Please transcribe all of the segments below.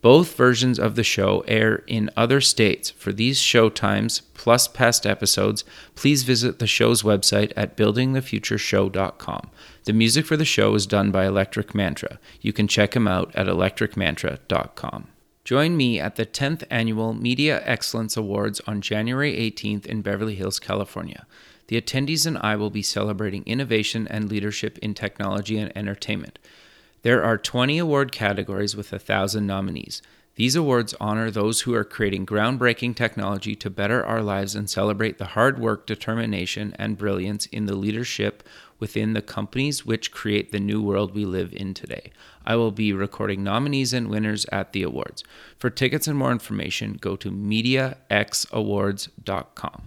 Both versions of the show air in other states. For these show times, plus past episodes, please visit the show's website at buildingthefutureshow.com. The music for the show is done by Electric Mantra. You can check him out at electricmantra.com. Join me at the 10th Annual Media Excellence Awards on January 18th in Beverly Hills, California. The attendees and I will be celebrating innovation and leadership in technology and entertainment. There are 20 award categories with 1,000 nominees. These awards honor those who are creating groundbreaking technology to better our lives and celebrate the hard work, determination, and brilliance in the leadership within the companies which create the new world we live in today. I will be recording nominees and winners at the awards. For tickets and more information, go to MediaXAwards.com.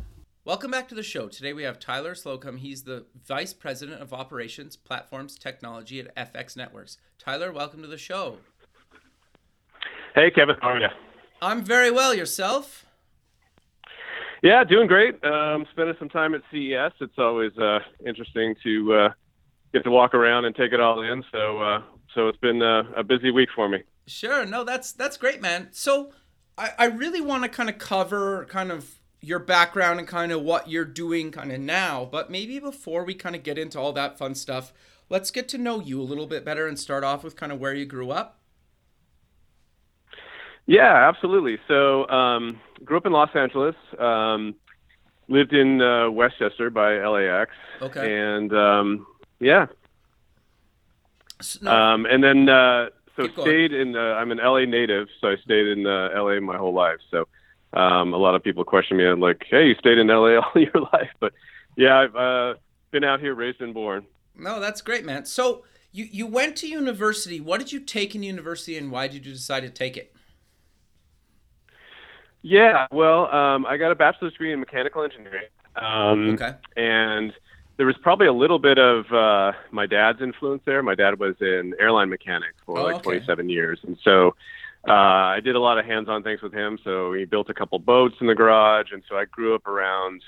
Welcome back to the show. Today we have Tyler Slocum. He's the Vice President of Operations, Platforms, Technology at FX Networks. Tyler, welcome to the show. Hey, Kevin. How are you? I'm very well. Yourself? Yeah, doing great. Spending some time at CES. It's always interesting to get to walk around and take it all in. So it's been a busy week for me. Sure. No, that's great, man. So I really want to kind of cover your background and kind of what you're doing kind of now, but maybe before we kind of get into all that fun stuff, let's get to know you a little bit better and start off with kind of where you grew up. Yeah, absolutely. So grew up in Los Angeles, lived in Westchester by LAX. Okay. And so stayed in, I'm an LA native, so I stayed in LA my whole life. So a lot of people question me like, hey, you stayed in LA all your life, but yeah, I've been out here raised and born. No, that's great, man. So you went to university. What did you take in university and why did you decide to take it? Yeah, well, I got a bachelor's degree in mechanical engineering. Okay. And there was probably a little bit of my dad's influence there. My dad was an airline mechanic for 27 years. And so I did a lot of hands-on things with him, so he built a couple boats in the garage, and so I grew up around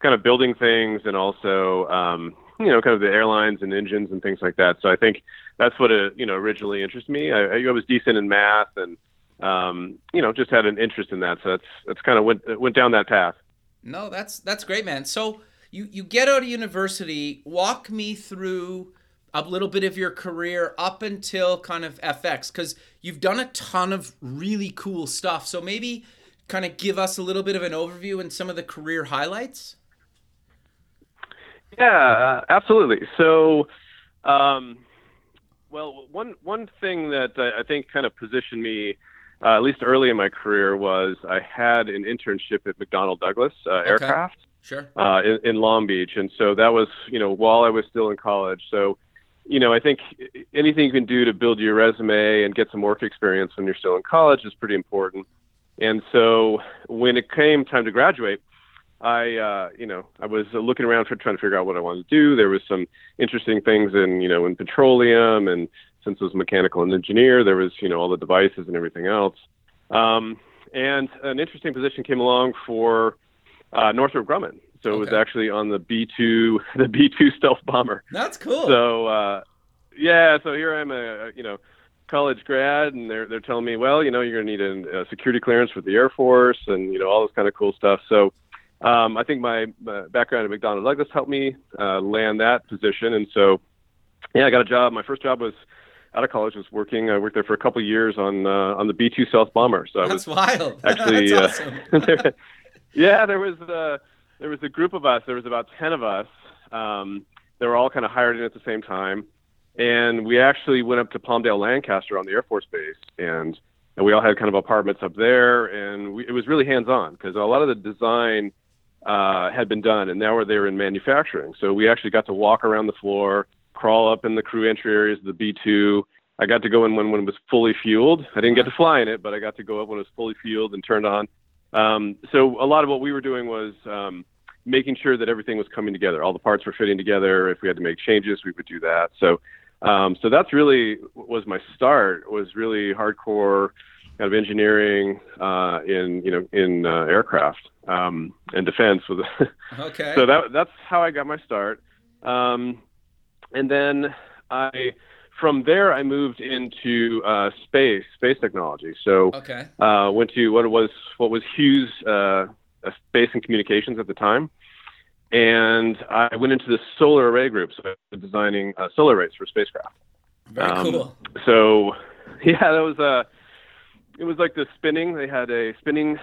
kind of building things and also, kind of the airlines and engines and things like that. So I think that's what, originally interested me. I was decent in math and, just had an interest in that. So that's kind of went down that path. No, that's great, man. So you get out of university, walk me through a little bit of your career up until kind of FX, because you've done a ton of really cool stuff. So maybe kind of give us a little bit of an overview and some of the career highlights. Yeah, absolutely. So, one thing that I think kind of positioned me, at least early in my career, was I had an internship at McDonnell Douglas Aircraft. Sure. In Long Beach. And so that was, while I was still in college. So, I think anything you can do to build your resume and get some work experience when you're still in college is pretty important. And so when it came time to graduate, I was looking around trying to figure out what I wanted to do. There was some interesting things in petroleum, and since I was a mechanical engineer, there was, all the devices and everything else. And an interesting position came along for Northrop Grumman. So it was actually on the B-2, the B-2 stealth bomber. That's cool. So, so here I am, a college grad, and they're telling me, well, you're going to need a security clearance with the Air Force and, all this kind of cool stuff. So I think my background at McDonnell Douglas helped me land that position. And so, I got a job. My first job was out of college, I worked there for a couple of years on the B-2 stealth bomber. So that's wild. Actually, that's awesome. Yeah, there was a group of us. There was about 10 of us. They were all kind of hired in at the same time. And we actually went up to Palmdale Lancaster on the Air Force Base. And we all had kind of apartments up there. And it was really hands-on because a lot of the design had been done. And now they were in manufacturing. So we actually got to walk around the floor, crawl up in the crew entry areas of the B-2. I got to go in when it was fully fueled. I didn't get to fly in it, but I got to go up when it was fully fueled and turned on. So a lot of what we were doing was making sure that everything was coming together. All the parts were fitting together. If we had to make changes, we would do that. So that's really was my start, was really hardcore kind of engineering in aircraft and defense. Okay. So that's how I got my start. And then from there, I moved into space technology. So okay. Went to what was Hughes Space and Communications at the time. And I went into the solar array group, so designing solar arrays for spacecraft. Very cool. So, yeah, that was it was like the spinning. They had a spinning,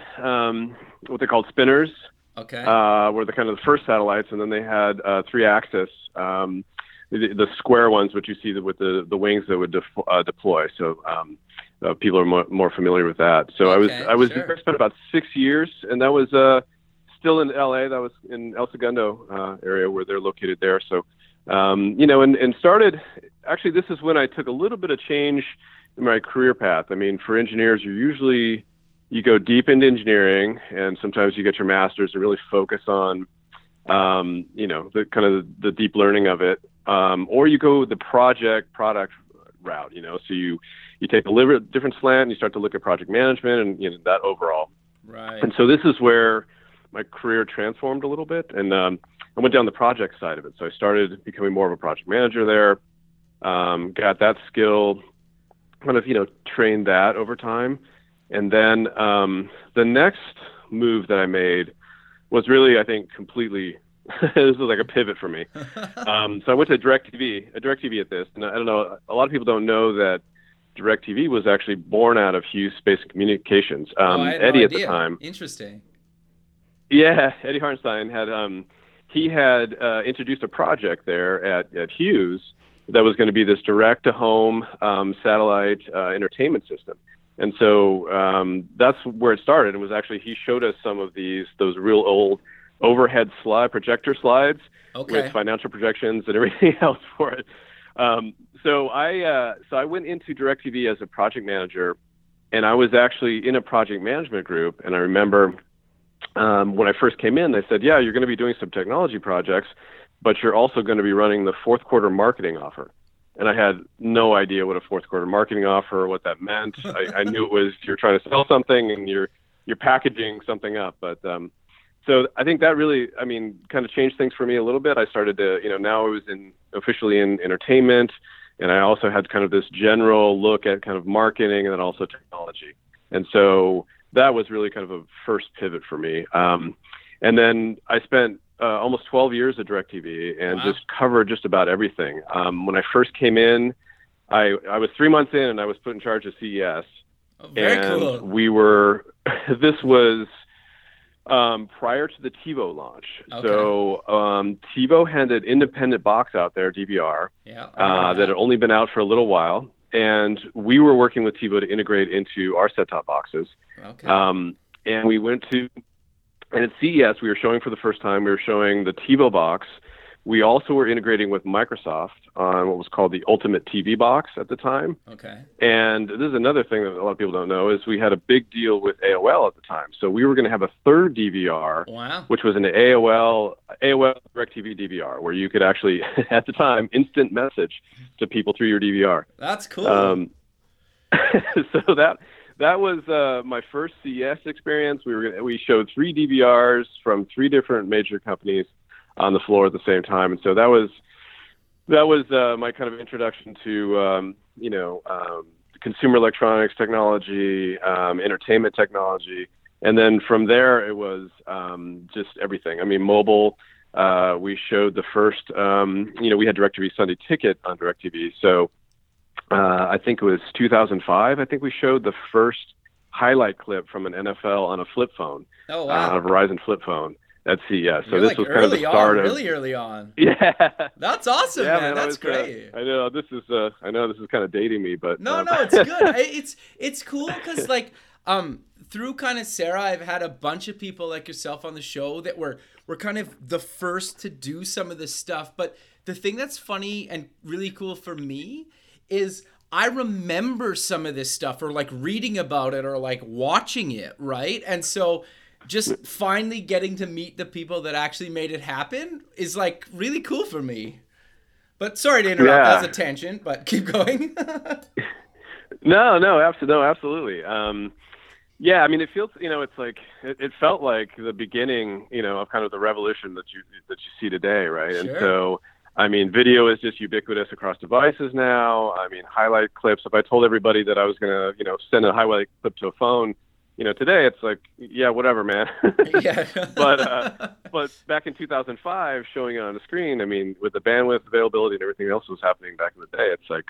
what they called spinners. Okay. Were the kind of the first satellites, and then they had three-axis, the square ones, which you see with the wings that would deploy. So people are more familiar with that. So okay, I was there, spent about 6 years, and that was still in LA. That was in El Segundo area where they're located there. So, and started, actually, this is when I took a little bit of change in my career path. I mean, for engineers, you go deep into engineering, and sometimes you get your master's and really focus on, the kind of the deep learning of it. Or you go the product route, so you take a little different slant and you start to look at project management and that overall. Right. And so this is where my career transformed a little bit, and I went down the project side of it. So I started becoming more of a project manager there, got that skill, kind of, trained that over time. And then the next move that I made was really, I think, completely, this was like a pivot for me. So I went to DirecTV at this. And I don't know, a lot of people don't know that DirecTV was actually born out of Hughes Space Communications. I had Eddie no idea. At the time. Interesting. Yeah, Eddie Harnstein had, introduced a project there at Hughes that was going to be this direct-to-home satellite entertainment system. And so that's where it started. It was actually, he showed us some of those real old overhead slide, projector slides okay. with financial projections and everything else for it. So I went into DirecTV as a project manager, and I was actually in a project management group. And I remember when I first came in, they said, yeah, you're going to be doing some technology projects, but you're also going to be running the fourth quarter marketing offer. And I had no idea what a fourth quarter marketing offer, what that meant. I knew it was you're trying to sell something and you're packaging something up. But so I think that really, kind of changed things for me a little bit. I started to, now I was officially in entertainment, and I also had kind of this general look at kind of marketing and then also technology. And so that was really kind of a first pivot for me. And then I spent almost 12 years at DirecTV and wow. just covered just about everything. When I first came in, I was 3 months in and I was put in charge of CES. Oh, very cool. This was prior to the TiVo launch. Okay. So TiVo had an independent box out there, DVR, that had only been out for a little while. And we were working with TiVo to integrate into our set-top boxes. Okay. And we went to... And at CES, we were showing for the first time, we were showing the TiVo box. We also were integrating with Microsoft on what was called the Ultimate TV Box at the time. Okay. And this is another thing that a lot of people don't know is we had a big deal with AOL at the time. So we were going to have a third DVR, wow. which was an AOL DirecTV DVR, where you could actually, at the time, instant message to people through your DVR. That's cool. So that was my first CES experience. We showed three DVRs from three different major companies on the floor at the same time, and so that was my kind of introduction to consumer electronics technology, entertainment technology, and then from there it was just everything. I mean, mobile. We showed the first. We had DirecTV Sunday Ticket on DirecTV, so. I think it was 2005. I think we showed the first highlight clip from an NFL on a flip phone, oh, wow. A Verizon flip phone at CES. So this was kind of the start of really early on. Yeah, that's awesome, yeah, man. That's great. I know this is kind of dating me, but no, it's good. It's cool because through kind of Sarah, I've had a bunch of people like yourself on the show that were kind of the first to do some of this stuff. But the thing that's funny and really cool for me. Is I remember some of this stuff or like reading about it or like watching it, right? And so just finally getting to meet the people that actually made it happen is like really cool for me. But sorry to interrupt. Yeah. That was a tangent, but keep going. No, absolutely. Yeah, I mean, it feels, you know, it's like it felt like the beginning, you know, of kind of the revolution that you see today, right? Sure. And so, I mean, video is just ubiquitous across devices now. I mean, highlight clips. If I told everybody that I was gonna, you know, send a highlight clip to a phone, you know, today it's like, yeah, whatever, man. Yeah. But back in 2005, showing it on a screen, I mean, with the bandwidth availability and everything else that was happening back in the day, it's like.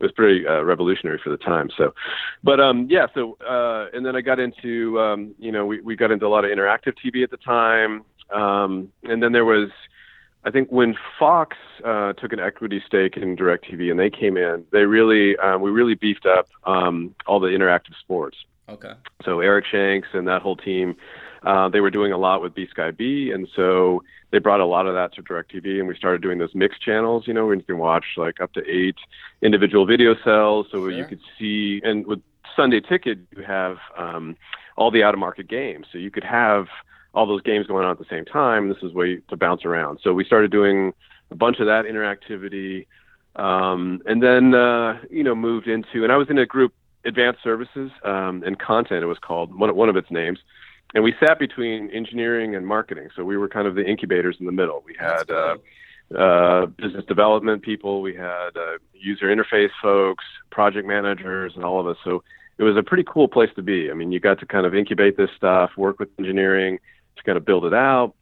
It was pretty revolutionary for the time. So, but yeah. So, and then I got into you know, we got into a lot of interactive TV at the time, and then there was, I think, when Fox took an equity stake in DirecTV and they came in, they really we really beefed up all the interactive sports. Okay. So Eric Shanks and that whole team, they were doing a lot with B Sky B, and so they brought a lot of that to DirecTV, and we started doing those mixed channels, you know, where you can watch like up to 8 individual video cells, so sure. You could see, and with Sunday Ticket, you have all the out-of-market games, so you could have all those games going on at the same time, and this is a way to bounce around. So we started doing a bunch of that interactivity, and then, you know, moved into, and I was in a group, Advanced Services and Content, it was called, one of its names. And we sat between engineering and marketing. So we were kind of the incubators in the middle. We had business development people. We had user interface folks, project managers, and all of us. So it was a pretty cool place to be. I mean, you got to kind of incubate this stuff, work with engineering to kind of build it out.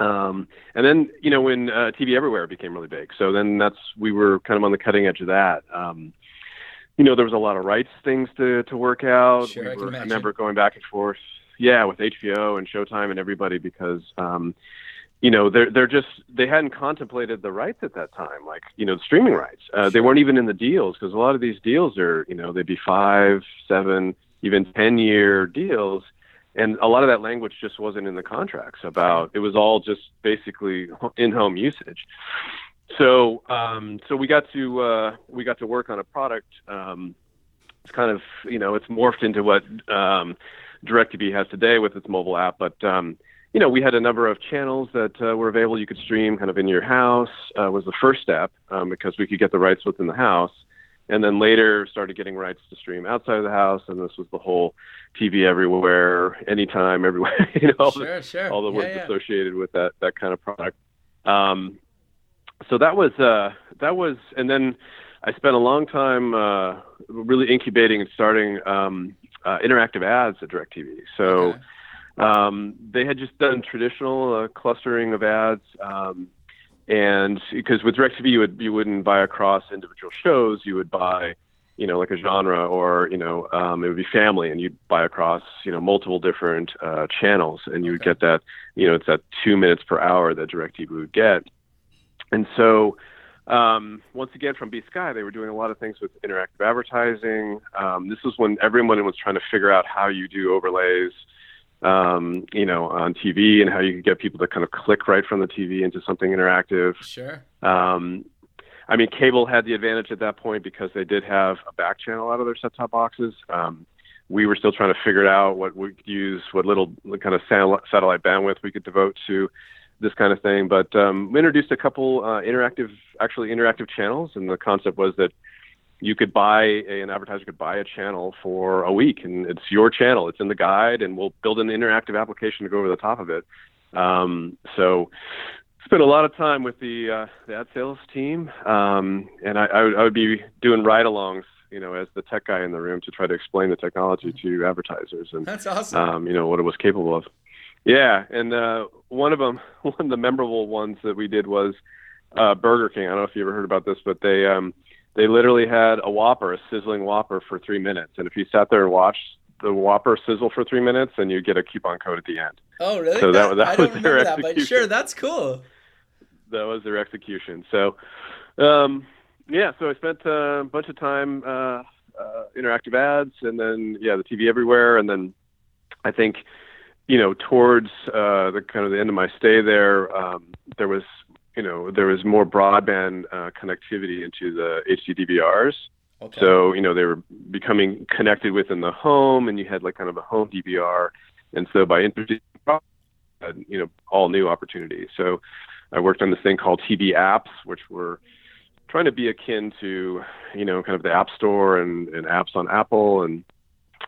And then, you know, when TV Everywhere became really big. So then we were kind of on the cutting edge of that. You know, there was a lot of rights things to work out. Sure, I remember going back and forth. Yeah, with HBO and Showtime and everybody, because you know, they hadn't contemplated the rights at that time, like, you know, the streaming rights. Sure. They weren't even in the deals, because a lot of these deals are, you know, they'd be 5, 7, even 10-year deals, and a lot of that language just wasn't in the contracts about. It was all just basically in-home usage. So so we got to work on a product. It's kind of, you know, it's morphed into what DirecTV has today with its mobile app, but you know, we had a number of channels that were available. You could stream kind of in your house was the first step, because we could get the rights within the house, and then later started getting rights to stream outside of the house, and this was the whole TV everywhere, anytime, everywhere, you know, all the work associated with that kind of product. So that was, and then I spent a long time really incubating and starting interactive ads at DirecTV. So they had just done traditional clustering of ads, and because with DirecTV you wouldn't buy across individual shows, you would buy, you know, like a genre, or, you know, it would be family, and you'd buy across, you know, multiple different channels, and you would get that, you know, it's that 2 minutes per hour that DirecTV would get. And so once again, from B Sky, they were doing a lot of things with interactive advertising. This was when everyone was trying to figure out how you do overlays, you know, on TV, and how you could get people to kind of click right from the TV into something interactive. Sure. I mean, cable had the advantage at that point because they did have a back channel out of their set-top boxes. We were still trying to figure out what we could use, what little kind of satellite bandwidth we could devote to this kind of thing, but we introduced a couple interactive channels, and the concept was that you could buy an advertiser could buy a channel for a week, and it's your channel, it's in the guide, and we'll build an interactive application to go over the top of it. So spent a lot of time with the ad sales team, and I would be doing ride-alongs, you know, as the tech guy in the room to try to explain the technology to advertisers, and that's awesome. You know, what it was capable of. Yeah, and one of the memorable ones that we did was Burger King. I don't know if you ever heard about this, but they literally had a Whopper, a sizzling Whopper, for 3 minutes. And if you sat there and watched the Whopper sizzle for 3 minutes, then you get a coupon code at the end. Oh, really? So that was their execution. That, but sure, that's cool. That was their execution. So, yeah, so I spent a bunch of time interactive ads, and then, yeah, the TV everywhere, and then I think, you know, towards the kind of the end of my stay there, there was more broadband connectivity into the HD DVRs. Okay. So, you know, they were becoming connected within the home, and you had like kind of a home DVR And so by introducing all new opportunities. So I worked on this thing called TV apps, which were trying to be akin to, kind of the App Store and apps on Apple. And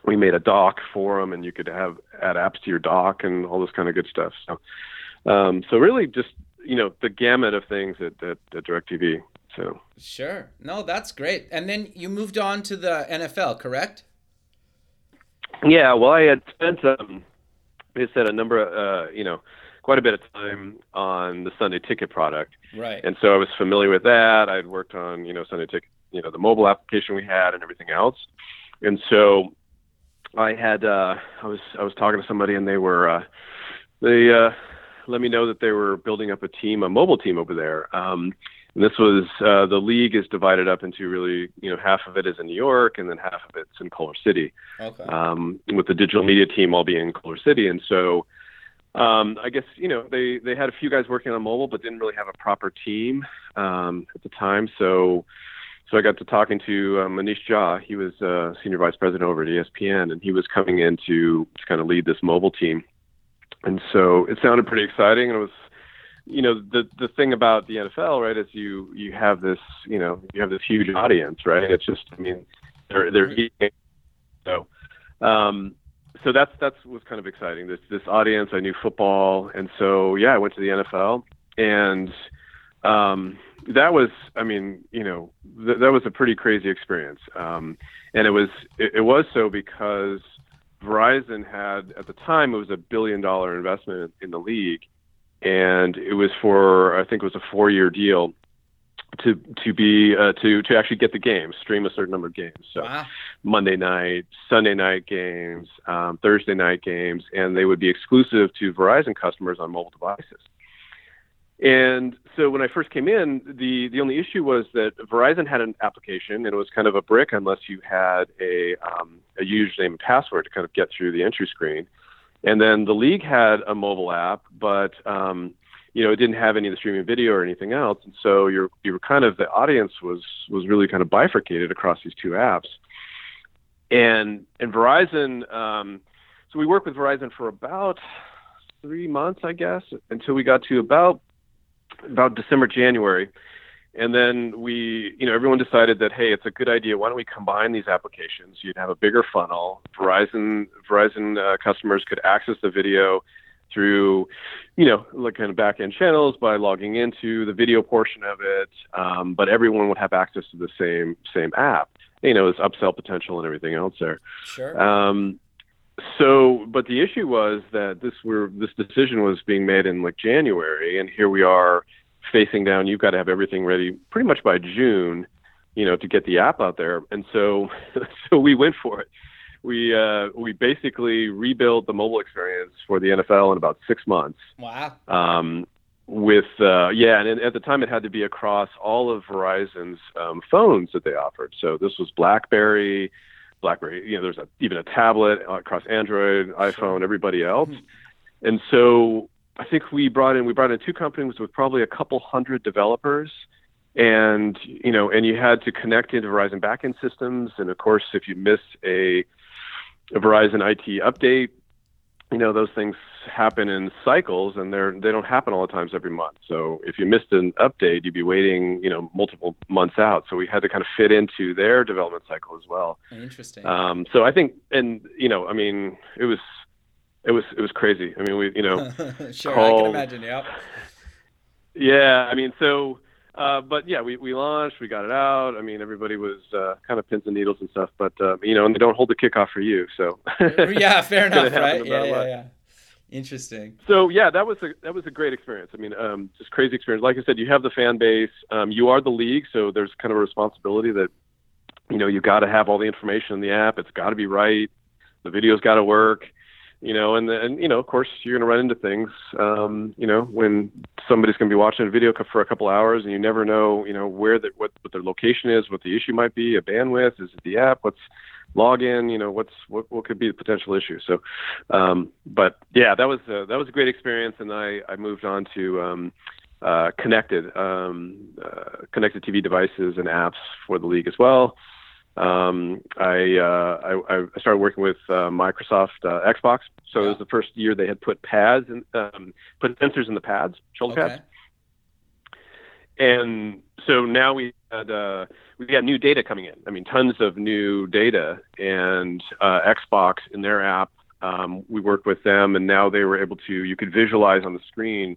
we made a dock for them, and you could add apps to your dock and all this kind of good stuff. So, really just, the gamut of things at DirecTV. So. Sure. No, that's great. And then you moved on to the NFL, correct? Yeah. Well, I had spent, they said a number of, quite a bit of time on the Sunday Ticket product. Right. And so I was familiar with that. I'd worked on, Sunday Ticket, the mobile application we had and everything else. And so I had, I was talking to somebody, and they were, they let me know that they were building up a mobile team over there. And this was, the league is divided up into really, half of it is in New York and then half of it's in Culver City. Okay. With the digital media team all being in Culver City. And so, I guess, they had a few guys working on mobile, but didn't really have a proper team, at the time. So I got to talking to Manish Jha. He was senior vice president over at ESPN, and he was coming in to kind of lead this mobile team. And so it sounded pretty exciting. And it was, the thing about the NFL, right, is you have this, you have this huge audience, right? It's just, they're eating. So that's what's kind of exciting. This audience, I knew football. And so, I went to the NFL, and that was, that was a pretty crazy experience. And it was so because Verizon had, at the time, it was $1 billion investment in the league. And it was I think it was a 4-year deal to actually get the games, stream a certain number of games. So wow. Monday night, Sunday night games, Thursday night games, and they would be exclusive to Verizon customers on mobile devices. And so when I first came in, the only issue was that Verizon had an application, and it was kind of a brick unless you had a username and password to kind of get through the entry screen. And then the league had a mobile app, but, it didn't have any of the streaming video or anything else. And so you were kind of, the audience was really kind of bifurcated across these two apps. And Verizon, so we worked with Verizon for about 3 months, I guess, until we got to about December, January. And then we, everyone decided that, hey, it's a good idea. Why don't we combine these applications? You'd have a bigger funnel. Verizon customers could access the video through, like kind of back-end channels by logging into the video portion of it. But everyone would have access to the same app. It's upsell potential and everything else there. Sure. So, but the issue was that this decision was being made in like January, and here we are facing down. You've got to have everything ready pretty much by June, to get the app out there. And so we went for it. We basically rebuilt the mobile experience for the NFL in about 6 months. Wow. And at the time it had to be across all of Verizon's phones that they offered. So this was BlackBerry, there's even a tablet across Android, iPhone, everybody else. Mm-hmm. And so I think we brought in two companies with probably a couple hundred developers, and, and you had to connect into Verizon backend systems. And of course, if you miss a Verizon IT update, those things happen in cycles, and they don't happen all the times every month. So if you missed an update, you'd be waiting, multiple months out. So we had to kind of fit into their development cycle as well. Interesting. So I think, it was crazy. We, sure, called. I can imagine. Yep. Yeah. We launched, we got it out. Everybody was kind of pins and needles and stuff, but, and they don't hold the kickoff for you. So yeah, fair enough. Right. Yeah. Interesting. So yeah, that was a great experience. Just crazy experience. Like I said, you have the fan base, you are the league. So there's kind of a responsibility that, you got to have all the information in the app. It's got to be right. The video's got to work. And of course, you're going to run into things, when somebody's going to be watching a video for a couple hours, and you never know, where what their location is, what the issue might be, a bandwidth, is it the app, what's login, what could be the potential issue. So, but yeah, that was a great experience. And I moved on to connected TV devices and apps for the league as well. I started working with Microsoft Xbox. So it was the first year they had put pads and put sensors in the pads, shoulder pads. And so now we had new data coming in. I mean, tons of new data, and Xbox in their app. We worked with them, and now they were able to. You could visualize on the screen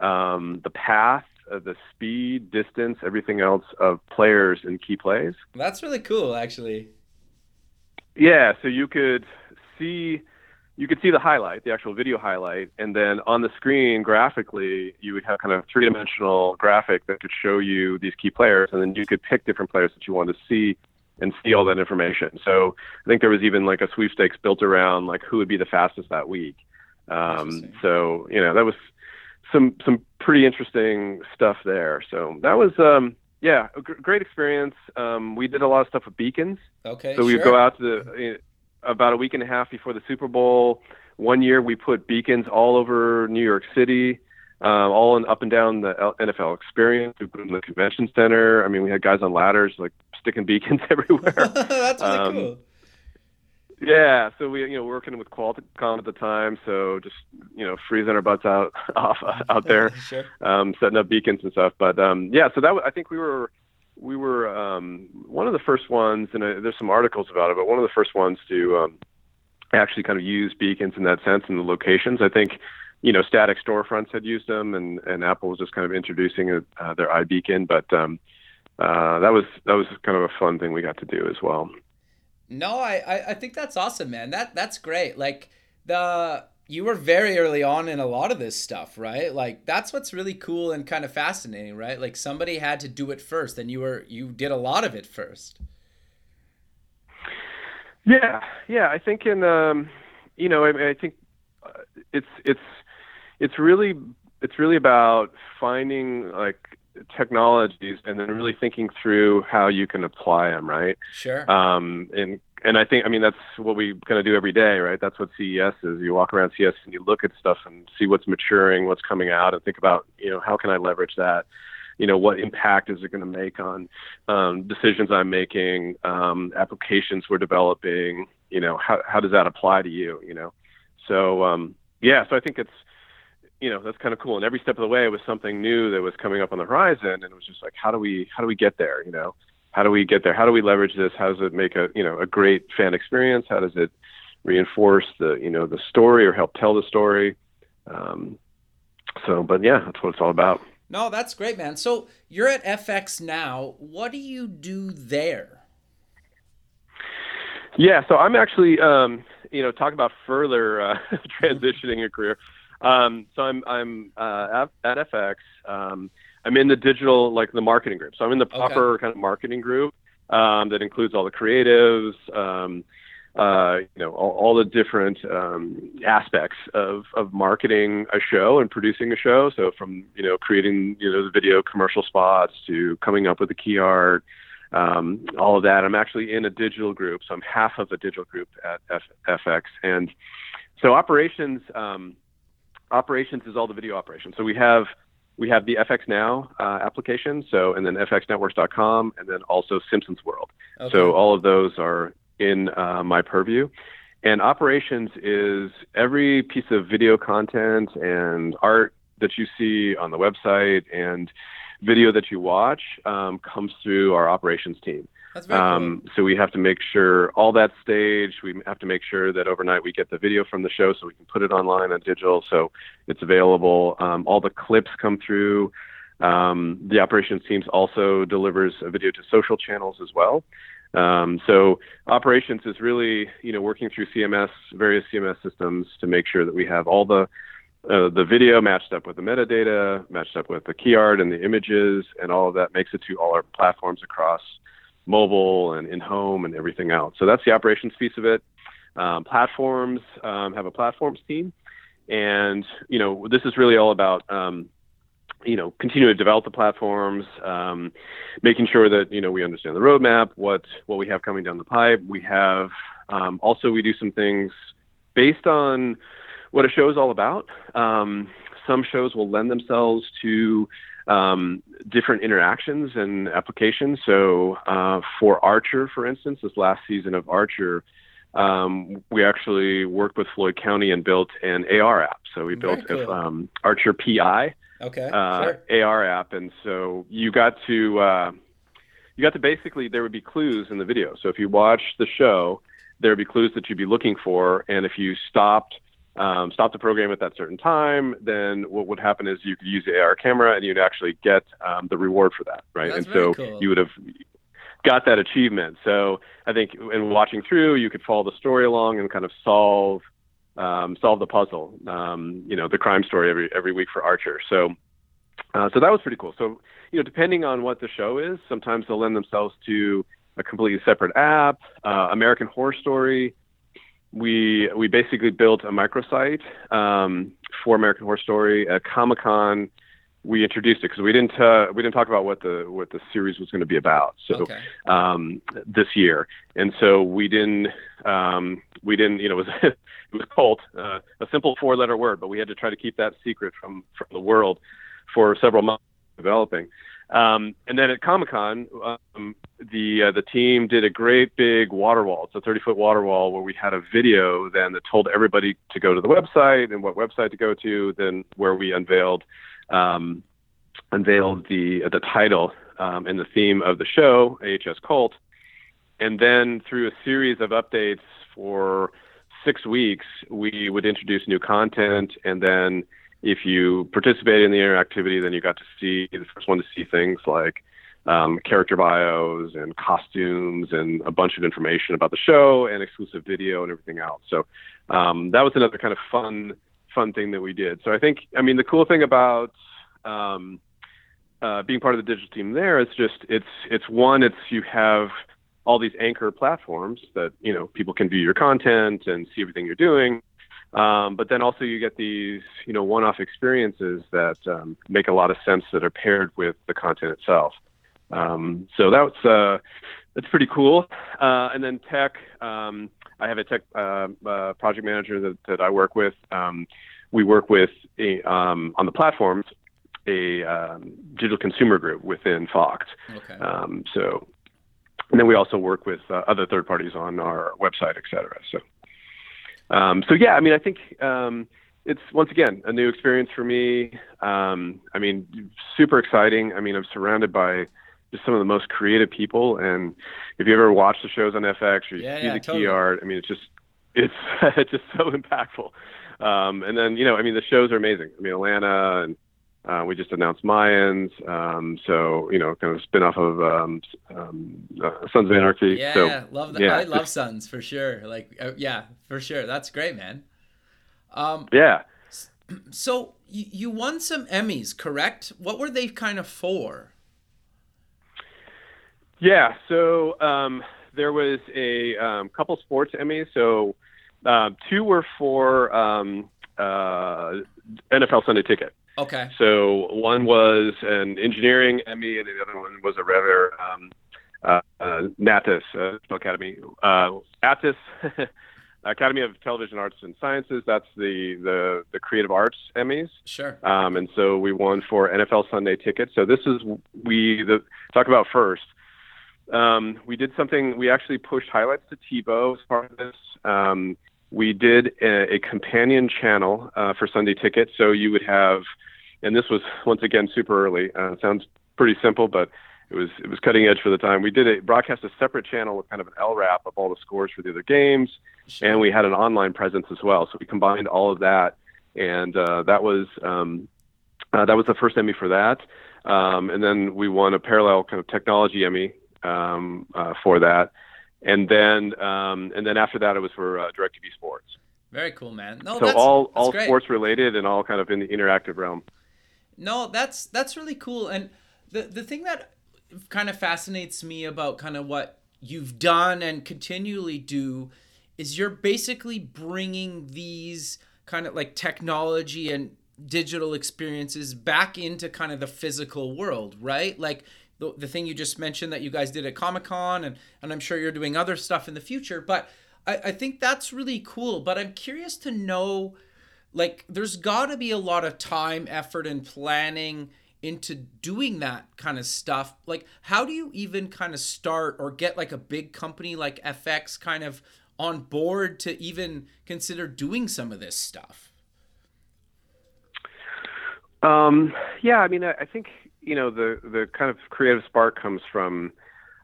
the path, the speed, distance, everything else of players in key plays. That's really cool, actually. Yeah, so you could see the highlight, the actual video highlight, and then on the screen graphically, you would have kind of three-dimensional graphic that could show you these key players, and then you could pick different players that you wanted to see and see all that information. So I think there was even like a sweepstakes built around like who would be the fastest that week. So, you know, that was some pretty interesting stuff there. So that was, a great experience. We did a lot of stuff with beacons. Okay, so we would go out to about a week and a half before the Super Bowl. One year we put beacons all over New York City, all up and down the NFL experience. We put them in the convention center. I mean, we had guys on ladders like sticking beacons everywhere. That's really cool. Yeah, so we working with Qualcomm at the time, so just freezing our butts out there, setting up beacons and stuff. But so that I think we were one of the first ones, and there's some articles about it, but one of the first ones to actually kind of use beacons in that sense in the locations. I think, static storefronts had used them, and Apple was just kind of introducing their iBeacon. But that was kind of a fun thing we got to do as well. No, I think that's awesome, man. That's great. Like you were very early on in a lot of this stuff, right? Like that's what's really cool and kind of fascinating, right? Like somebody had to do it first, and you did a lot of it first. Yeah. I think it's really about finding like technologies and then really thinking through how you can apply them, right? Sure. And I think, that's what we kind of do every day, right? That's what CES is. You walk around CES and you look at stuff and see what's maturing, what's coming out, and think about, how can I leverage that? What impact is it going to make on decisions I'm making, applications we're developing, how does that apply to you, So, so I think it's, that's kind of cool. And every step of the way was something new that was coming up on the horizon. And it was just like, how do we get there, How do we get there? How do we leverage this? How does it make a great fan experience? How does it reinforce the story or help tell the story? But yeah, that's what it's all about. No, that's great, man. So you're at FX now. What do you do there? Yeah, so I'm actually, talk about further transitioning a career. So I'm at FX. I'm in the digital, like the marketing group. So I'm in the proper kind of marketing group that includes all the creatives, all the different aspects of marketing a show and producing a show. So from, creating, the video commercial spots to coming up with the key art, all of that. I'm actually in a digital group. So I'm half of the digital group at FX. And so operations is all the video operations. So we have the FX Now application, and then FXNetworks.com, and then also Simpsons World. Okay. So all of those are in my purview. And operations is every piece of video content and art that you see on the website and video that you watch comes through our operations team. That's very cool. So we have to make sure all that's staged. We have to make sure that overnight we get the video from the show so we can put it online on digital so it's available. All the clips come through. The operations teams also delivers a video to social channels as well. So operations is really, working through various CMS systems to make sure that we have all the video matched up with the metadata, matched up with the key art and the images, and all of that makes it to all our platforms across mobile and in-home and everything else. So that's the operations piece of it. Platforms have a platforms team. And, this is really all about, continuing to develop the platforms, making sure that, we understand the roadmap, what we have coming down the pipe. We have also we do some things based on what a show is all about. Some shows will lend themselves to different interactions and applications. So for Archer, for instance, this last season of Archer, we actually worked with Floyd County and built an AR app. So we built Archer PI AR app. And so you got to basically, there would be clues in the video. So if you watched the show, there would be clues that you'd be looking for. And if you stopped the program at that certain time, then what would happen is you could use the AR camera and you'd actually get the reward for that. Right. That's and so cool. You would have got that achievement. So I think in watching through, you could follow the story along and kind of solve the puzzle, the crime story every week for Archer. So that was pretty cool. So, depending on what the show is, sometimes they'll lend themselves to a completely separate app. American Horror Story, we basically built a microsite for American Horror Story. At Comic-Con, we introduced it because we didn't talk about what the series was going to be about. So this year, and so it was cult, a simple 4-letter word, but we had to try to keep that secret from the world for several months developing. And then at Comic-Con, the team did a great big water wall. It's a 30-foot water wall where we had a video then that told everybody to go to the website and what website to go to. Then where we unveiled the title and the theme of the show, AHS Cult, and then through a series of updates for 6 weeks, we would introduce new content, and then if you participated in the interactivity, then you got to see the first one to see things like character bios and costumes and a bunch of information about the show and exclusive video and everything else. So that was another kind of fun thing that we did. So I think, the cool thing about being part of the digital team there is just, it's you have all these anchor platforms that, people can view your content and see everything you're doing. But then also you get these, one-off experiences that make a lot of sense that are paired with the content itself. So that's pretty cool. And then tech, I have a tech project manager that I work with. We work with on the platforms a digital consumer group within Fox. Okay. And then we also work with other third parties on our website, et cetera. I think it's, once again, a new experience for me. Super exciting. I'm surrounded by just some of the most creative people. And if you ever watch the shows on FX or you key art, it's just so impactful. And then, the shows are amazing. Atlanta, and we just announced Mayans. Kind of a spinoff of Sons of Anarchy. Yeah, so, love that. Yeah. I love Sons for sure. For sure. That's great, man. Yeah. So you won some Emmys, correct? What were they kind of for? Yeah. So there was a couple sports Emmys. So two were for NFL Sunday Ticket. Okay. So one was an engineering Emmy, and the other one was a rather NATAS Academy. ATIS Academy of Television Arts and Sciences. That's the creative arts Emmys. Sure. And so we won for NFL Sunday Ticket. So this is talk about first. We did something. We actually pushed highlights to TiVo as part of this. We did a companion channel for Sunday Ticket. So you would have, and this was, once again, super early. It sounds pretty simple, but it was cutting edge for the time. We did broadcast a separate channel with kind of an LRAP of all the scores for the other games. Sure. And we had an online presence as well. So we combined all of that. And that was the first Emmy for that. And then we won a parallel kind of technology Emmy for that. And then after that, it was for DirecTV Sports. Very cool, man. No, so all sports related and all kind of in the interactive realm. No, that's really cool. And the thing that kind of fascinates me about kind of what you've done and continually do is you're basically bringing these kind of like technology and digital experiences back into kind of the physical world, right? Like, the thing you just mentioned that you guys did at Comic-Con, and I'm sure you're doing other stuff in the future, but I think that's really cool. But I'm curious to know, there's got to be a lot of time, effort, and planning into doing that kind of stuff? Like, how do you even kind of start or get like a big company like FX kind of on board to even consider doing some of this stuff? Yeah, I mean, I think, you know, the kind of creative spark comes from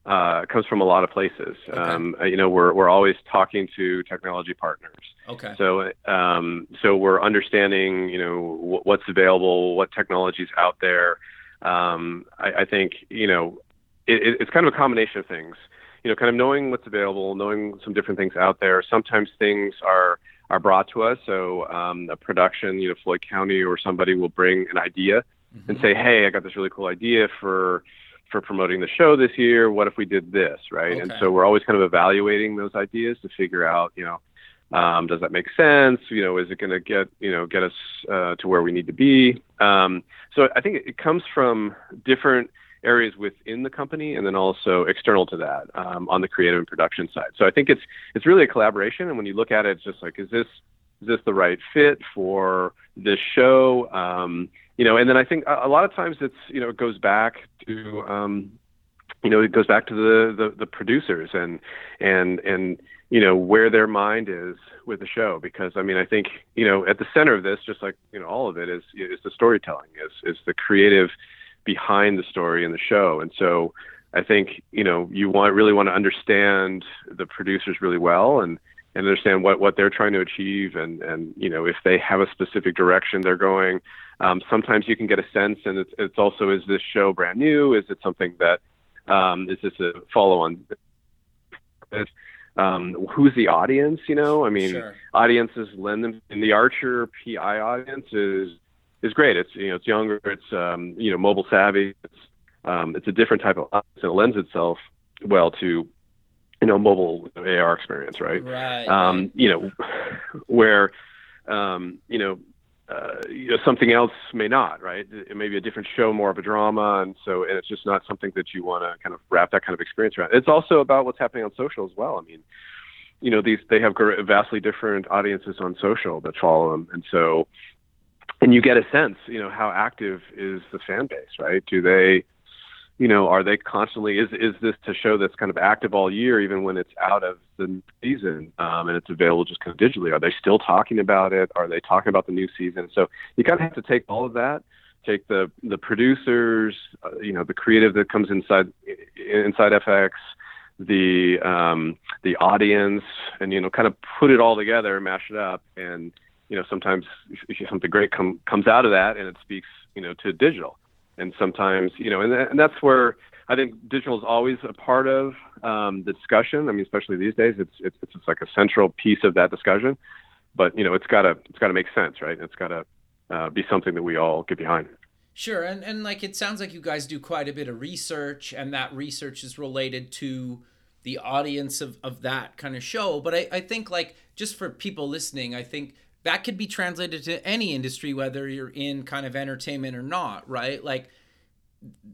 a lot of places. Okay. You know, we're always talking to technology partners. Okay. So we're understanding, you know, what's available, what technology's out there. I think, you know, it's kind of a combination of things, you know, kind of knowing what's available, knowing some different things out there. Sometimes things are brought to us. So, a production, you know, Floyd County or somebody will bring an idea mm-hmm. and say, hey, I got this really cool idea for promoting the show this year. What if we did this? Right. Okay. And so we're always kind of evaluating those ideas to figure out, you know, does that make sense? You know, is it going to get us to where we need to be? So I think it comes from different areas within the company and then also external to that on the creative and production side. So I think it's really a collaboration. And when you look at it, it's just like, is this the right fit for this show? You know, and then I think a lot of times it's, you know, it goes back to the producers and you know, where their mind is with the show. Because I mean, I think, you know, at the center of this, just like, you know, all of it is the storytelling, is the creative behind the story and the show. And so I think, you know, you really want to understand the producers really well and understand what they're trying to achieve. And, you know, if they have a specific direction they're going, sometimes you can get a sense. And it's also, is this show brand new? Is it something that, is this a follow on? Who's the audience? You know, I mean, sure. Audiences lend them, and the Archer PI audience is great. It's, you know, it's younger, it's, you know, mobile savvy. It's a different type of audience, and it lends itself well to, you know, mobile AR experience, right? Right. You know, where, you know, something else may not, right? It may be a different show, more of a drama. And it's just not something that you want to kind of wrap that kind of experience around. It's also about what's happening on social as well. I mean, you know, they have vastly different audiences on social that follow them. And so, and you get a sense, you know, how active is the fan base, right? Do they, you know, are they constantly, is this a show that's kind of active all year, even when it's out of the season and it's available just kind of digitally? Are they still talking about it? Are they talking about the new season? So you kind of have to take all of that, take the producers, you know, the creative that comes inside FX, the audience, and, you know, kind of put it all together, mash it up. And, you know, sometimes something great comes out of that, and it speaks, you know, to digital. And sometimes, you know, and that's where I think digital is always a part of the discussion. I mean, especially these days, it's like a central piece of that discussion. But, you know, it's got to make sense, right? It's got to be something that we all get behind. Sure, and like it sounds like you guys do quite a bit of research, and that research is related to the audience of that kind of show. But I think, like, just for people listening, I think that could be translated to any industry, whether you're in kind of entertainment or not, right? Like,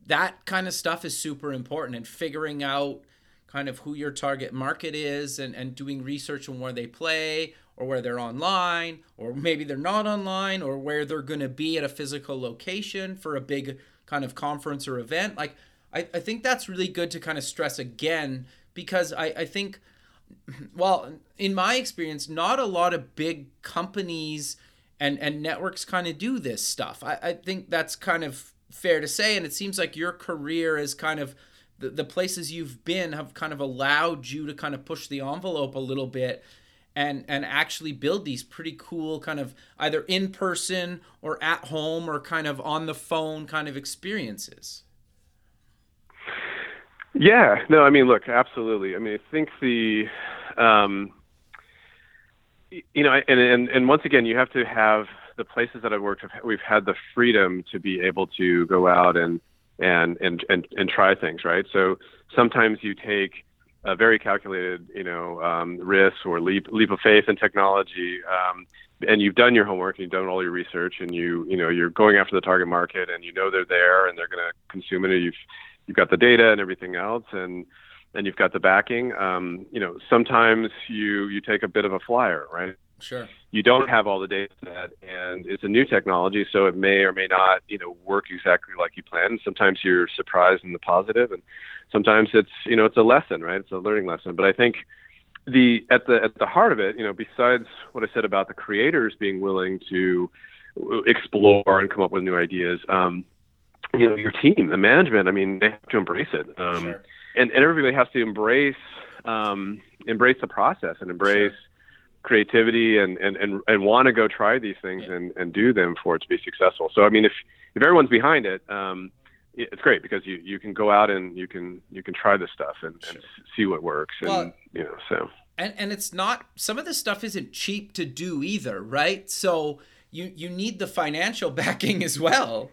that kind of stuff is super important, and figuring out kind of who your target market is and doing research on where they play or where they're online, or maybe they're not online, or where they're going to be at a physical location for a big kind of conference or event. Like, I think that's really good to kind of stress again, because I think, well, in my experience, not a lot of big companies and networks kind of do this stuff. I think that's kind of fair to say. And it seems like your career is kind of the places you've been have kind of allowed you to kind of push the envelope a little bit and actually build these pretty cool kind of either in person or at home or kind of on the phone kind of experiences. Yeah, no, I mean, look, absolutely. I mean, I think the, you know, and once again, you have to have the places that I've worked with, we've had the freedom to be able to go out and try things, right? So sometimes you take a very calculated, you know, risk or leap of faith in technology, and you've done your homework and you've done all your research, and you know, you're going after the target market, and you know they're there and they're going to consume it, and you've got the data and everything else, and you've got the backing. You know, sometimes you take a bit of a flyer, right? Sure. you don't have all the data set, and it's a new technology, so it may or may not, work exactly like you planned. Sometimes you're surprised in the positive, and sometimes it's, it's a lesson, right? It's a learning lesson. But I think at the heart of it, besides what I said about the creators being willing to explore and come up with new ideas, your team, the management, they have to embrace it. Sure. And everybody has to embrace the process and embrace creativity and want to go try these things and do them for it to be successful. So, if everyone's behind it, it's great because you can go out and you can try this stuff and see what works. And it's not, some of this stuff isn't cheap to do either, right? So you need the financial backing as well.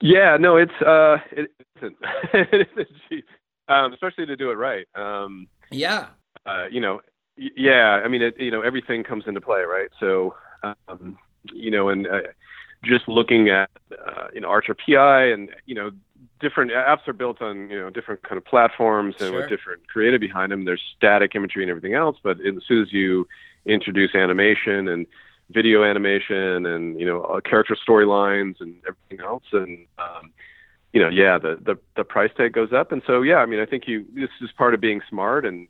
Yeah, no, it isn't. It isn't cheap, especially to do it right. Everything comes into play, right? So, just looking at, Archer PI and, different apps are built on, different kind of platforms and with different creative behind them. There's static imagery and everything else, but as soon as you introduce animation and video animation and, character storylines and everything else, and, the price tag goes up. And so, I think this is part of being smart and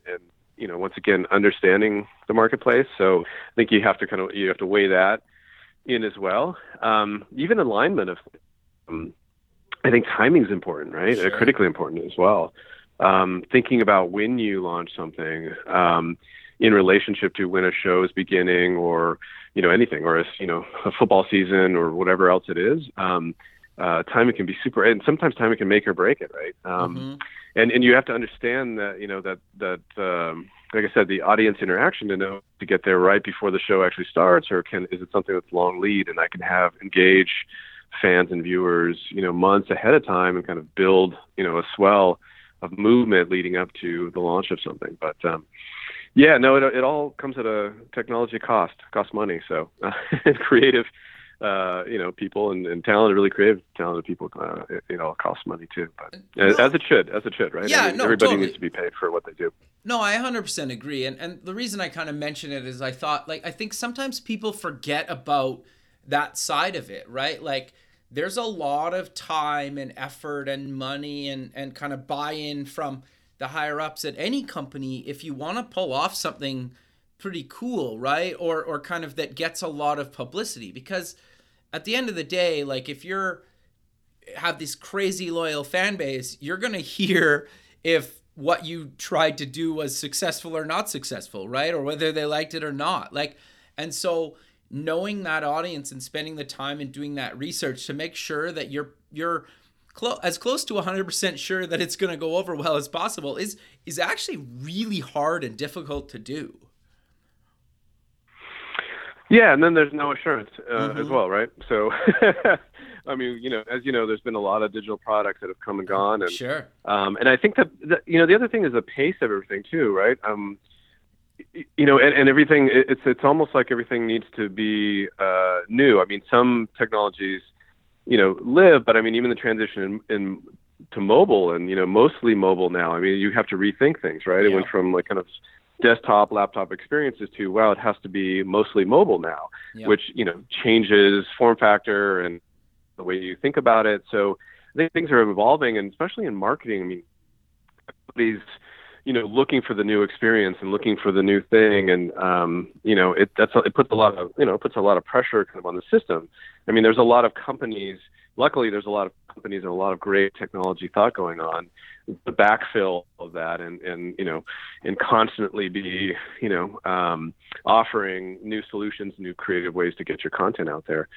once again, understanding the marketplace. So I think you have to weigh that in as well. Even alignment of, I think timing is important, right? Sure. Critically important as well. Thinking about when you launch something, in relationship to when a show is beginning or, anything, or, a football season or whatever else it is, timing can be super, and sometimes timing can make or break it, right? And you have to understand that, like I said, the audience interaction to know to get there right before the show actually starts, or is it something that's long lead and I can have engage fans and viewers, months ahead of time and kind of build, a swell of movement leading up to the launch of something. But, it all comes at a technology cost money. So creative people and talented people, it all costs money too, but as it should, right? Yeah, everybody totally needs to be paid for what they do. No, I 100% agree. And the reason I kind of mention it is I think sometimes people forget about that side of it, right? Like there's a lot of time and effort and money and kind of buy-in from the higher ups at any company. If you want to pull off something pretty cool, right? Or kind of that gets a lot of publicity, because at the end of the day, like if you have this crazy loyal fan base, you're going to hear if what you tried to do was successful or not successful, right? Or whether they liked it or not. And so knowing that audience and spending the time and doing that research to make sure that you're as close to 100% sure that it's going to go over well as possible is actually really hard and difficult to do. Yeah, and then there's no assurance as well, right? So, as you know, there's been a lot of digital products that have come and gone. And, and I think that, the other thing is the pace of everything too, right? And everything, it's almost like everything needs to be new. Some technologies, live, but even the transition to mobile and, mostly mobile now, you have to rethink things, right? Yeah. It went from like kind of desktop, laptop experiences to, wow, it has to be mostly mobile now, which, changes form factor and the way you think about it. So I think things are evolving, and especially in marketing, everybody's, looking for the new experience and looking for the new thing. And, it puts a lot of pressure kind of on the system. There's a lot of companies, luckily there's a lot of companies and a lot of great technology thought going on. The backfill of that and constantly be, offering new solutions, new creative ways to get your content out there.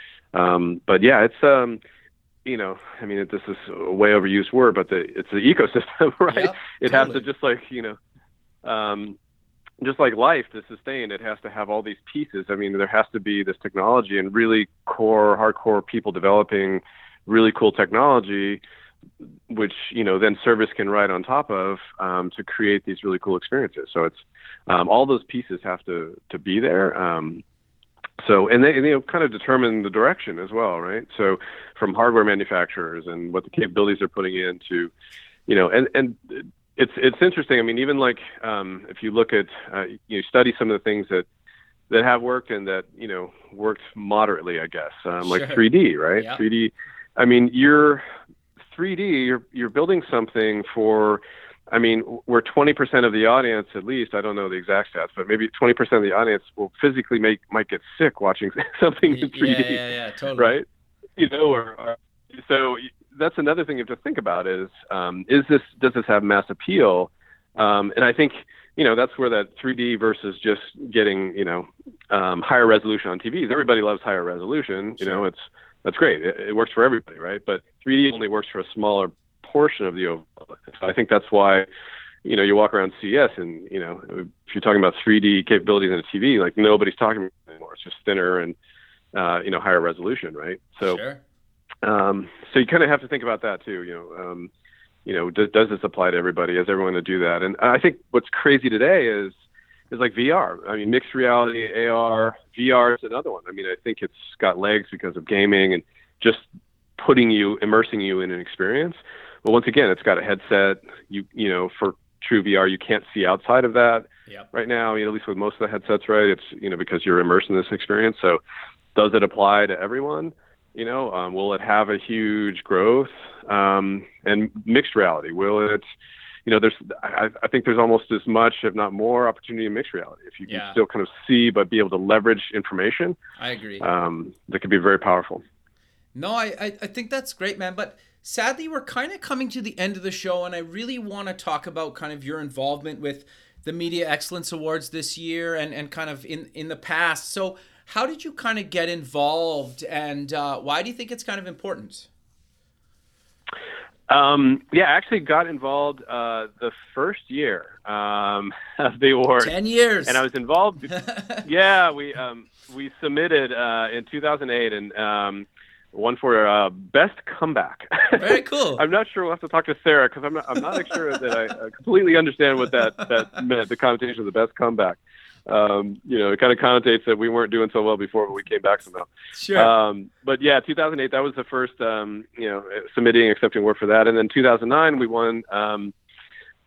This is a way overused word, but it's the ecosystem, right? Yep, it totally has to, just like, just like life to sustain, it has to have all these pieces. There has to be this technology and really hardcore people developing really cool technology, which, then service can ride on top of, to create these really cool experiences. So it's, all those pieces have to be there. So they kind of determine the direction as well, right? So from hardware manufacturers and what the capabilities are putting in to, and it's interesting. If you look at, you study some of the things that that have worked and that, you know, worked moderately, I guess. Like 3D, right? Yep. 3D. I mean, you're 3D, you're building something for, I mean, where 20% of the audience, at least, I don't know the exact stats, but maybe 20% of the audience will physically might get sick watching something in 3D. Yeah, totally. Right? You know, or so that's another thing you have to think about is this, does this have mass appeal? And I think, you know, that's where that 3D versus just getting, you know, higher resolution on TVs. Everybody loves higher resolution. You know, that's great. It works for everybody, right? But 3D only works for a smaller portion of the overall. So I think that's why, you know, you walk around CES and, you know, if you're talking about 3D capabilities in a TV, like nobody's talking about it anymore. It's just thinner and, you know, higher resolution, right? So, so you kind of have to think about that too, you know, does this apply to everybody? Is everyone to do that? And I think what's crazy today is like VR. I mean, mixed reality, AR, VR is another one. I mean, I think it's got legs because of gaming and just immersing you in an experience. But once again, it's got a headset. You know, for true VR, you can't see outside of that right now, you know, at least with most of the headsets, right? It's, you know, because you're immersed in this experience. So does it apply to everyone? You know, will it have a huge growth? And mixed reality, will it, you know, I think there's almost as much, if not more, opportunity in mixed reality. If you can still kind of see, but be able to leverage information. I agree. That could be very powerful. No, I think that's great, man. But sadly, we're kind of coming to the end of the show, and I really want to talk about kind of your involvement with the Media Excellence Awards this year and kind of in the past. So how did you kind of get involved, and why do you think it's kind of important? I actually got involved the first year of the award. 10 years. And I was involved. We submitted in 2008 and won for best comeback. Very cool. I'm not sure. We'll have to talk to Sarah because I'm not sure that I completely understand what that meant, the connotation of the best comeback. You know, it kind of connotates that we weren't doing so well before, but we came back somehow. Sure. But yeah, 2008, that was the first, you know, submitting and accepting work for that. And then 2009, we won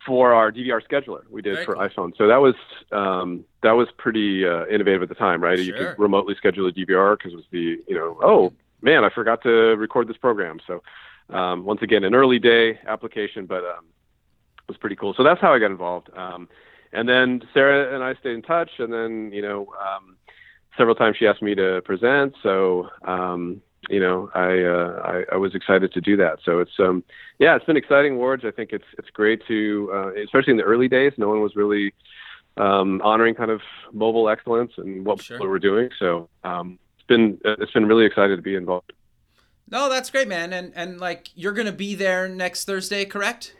for our DVR scheduler we did for iPhone. So that was pretty innovative at the time, right? Sure. You could remotely schedule a DVR because it was the, you know, oh, man, I forgot to record this program. So once again, an early day application, but it was pretty cool. So that's how I got involved. And then Sarah and I stayed in touch, and then, you know, several times she asked me to present. So, you know, I was excited to do that. So it's, it's been exciting awards. I think it's great to, especially in the early days, no one was really honoring kind of mobile excellence and what people were doing. So it's been really excited to be involved. No, that's great, man. And like, you're going to be there next Thursday, correct?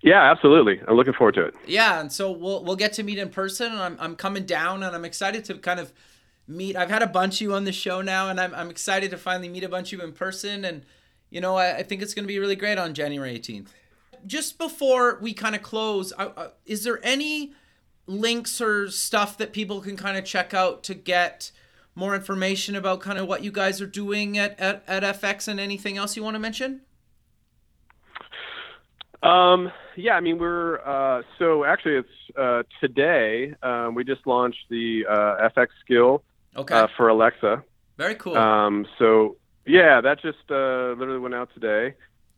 Yeah, absolutely. I'm looking forward to it. Yeah, and so we'll get to meet in person, and I'm coming down, and I'm excited to kind of meet. I've had a bunch of you on the show now, and I'm excited to finally meet a bunch of you in person, and, you know, I think it's going to be really great on January 18th. Just before we kind of close, is there any links or stuff that people can kind of check out to get more information about kind of what you guys are doing at FX and anything else you want to mention? I mean, we're, so actually it's, today, we just launched the, FX skill, for Alexa. Very cool. So yeah, that just, literally went out today.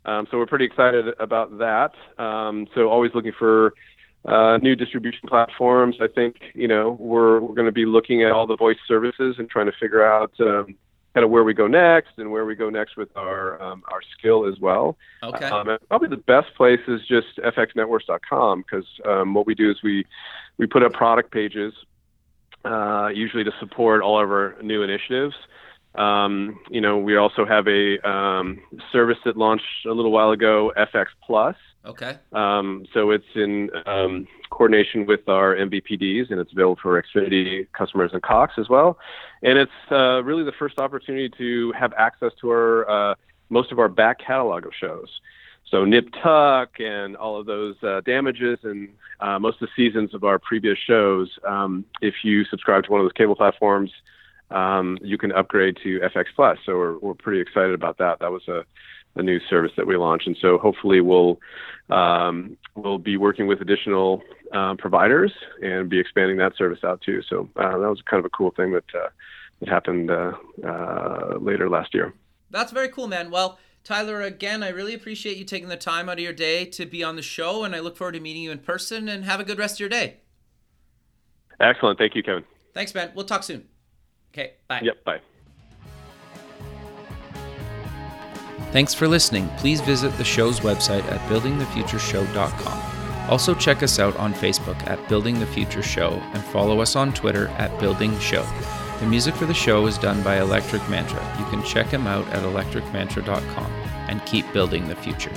So we're pretty excited about that. So always looking for, new distribution platforms. I think, you know, we're going to be looking at all the voice services and trying to figure out, kind of where we go next with our skill as well. Okay. Probably the best place is just FXNetworks.com because what we do is we put up product pages usually to support all of our new initiatives. You know, we also have a service that launched a little while ago, FX Plus. Okay. So it's in coordination with our MVPDs, and it's available for Xfinity customers and Cox as well. And it's really the first opportunity to have access to our most of our back catalog of shows. So Nip Tuck and all of those damages and most of the seasons of our previous shows. If you subscribe to one of those cable platforms, you can upgrade to FX Plus. So we're pretty excited about that. That was a a new service that we launch. And so hopefully we'll be working with additional providers and be expanding that service out too. So that was kind of a cool thing that happened later last year. That's very cool, man. Well, Tyler, again, I really appreciate you taking the time out of your day to be on the show, and I look forward to meeting you in person, and have a good rest of your day. Excellent. Thank you, Kevin. Thanks, man. We'll talk soon. Okay, bye. Yep, bye. Thanks for listening. Please visit the show's website at buildingthefutureshow.com. Also check us out on Facebook at Building the Future Show, and follow us on Twitter at Building Show. The music for the show is done by Electric Mantra. You can check him out at electricmantra.com, and keep building the future.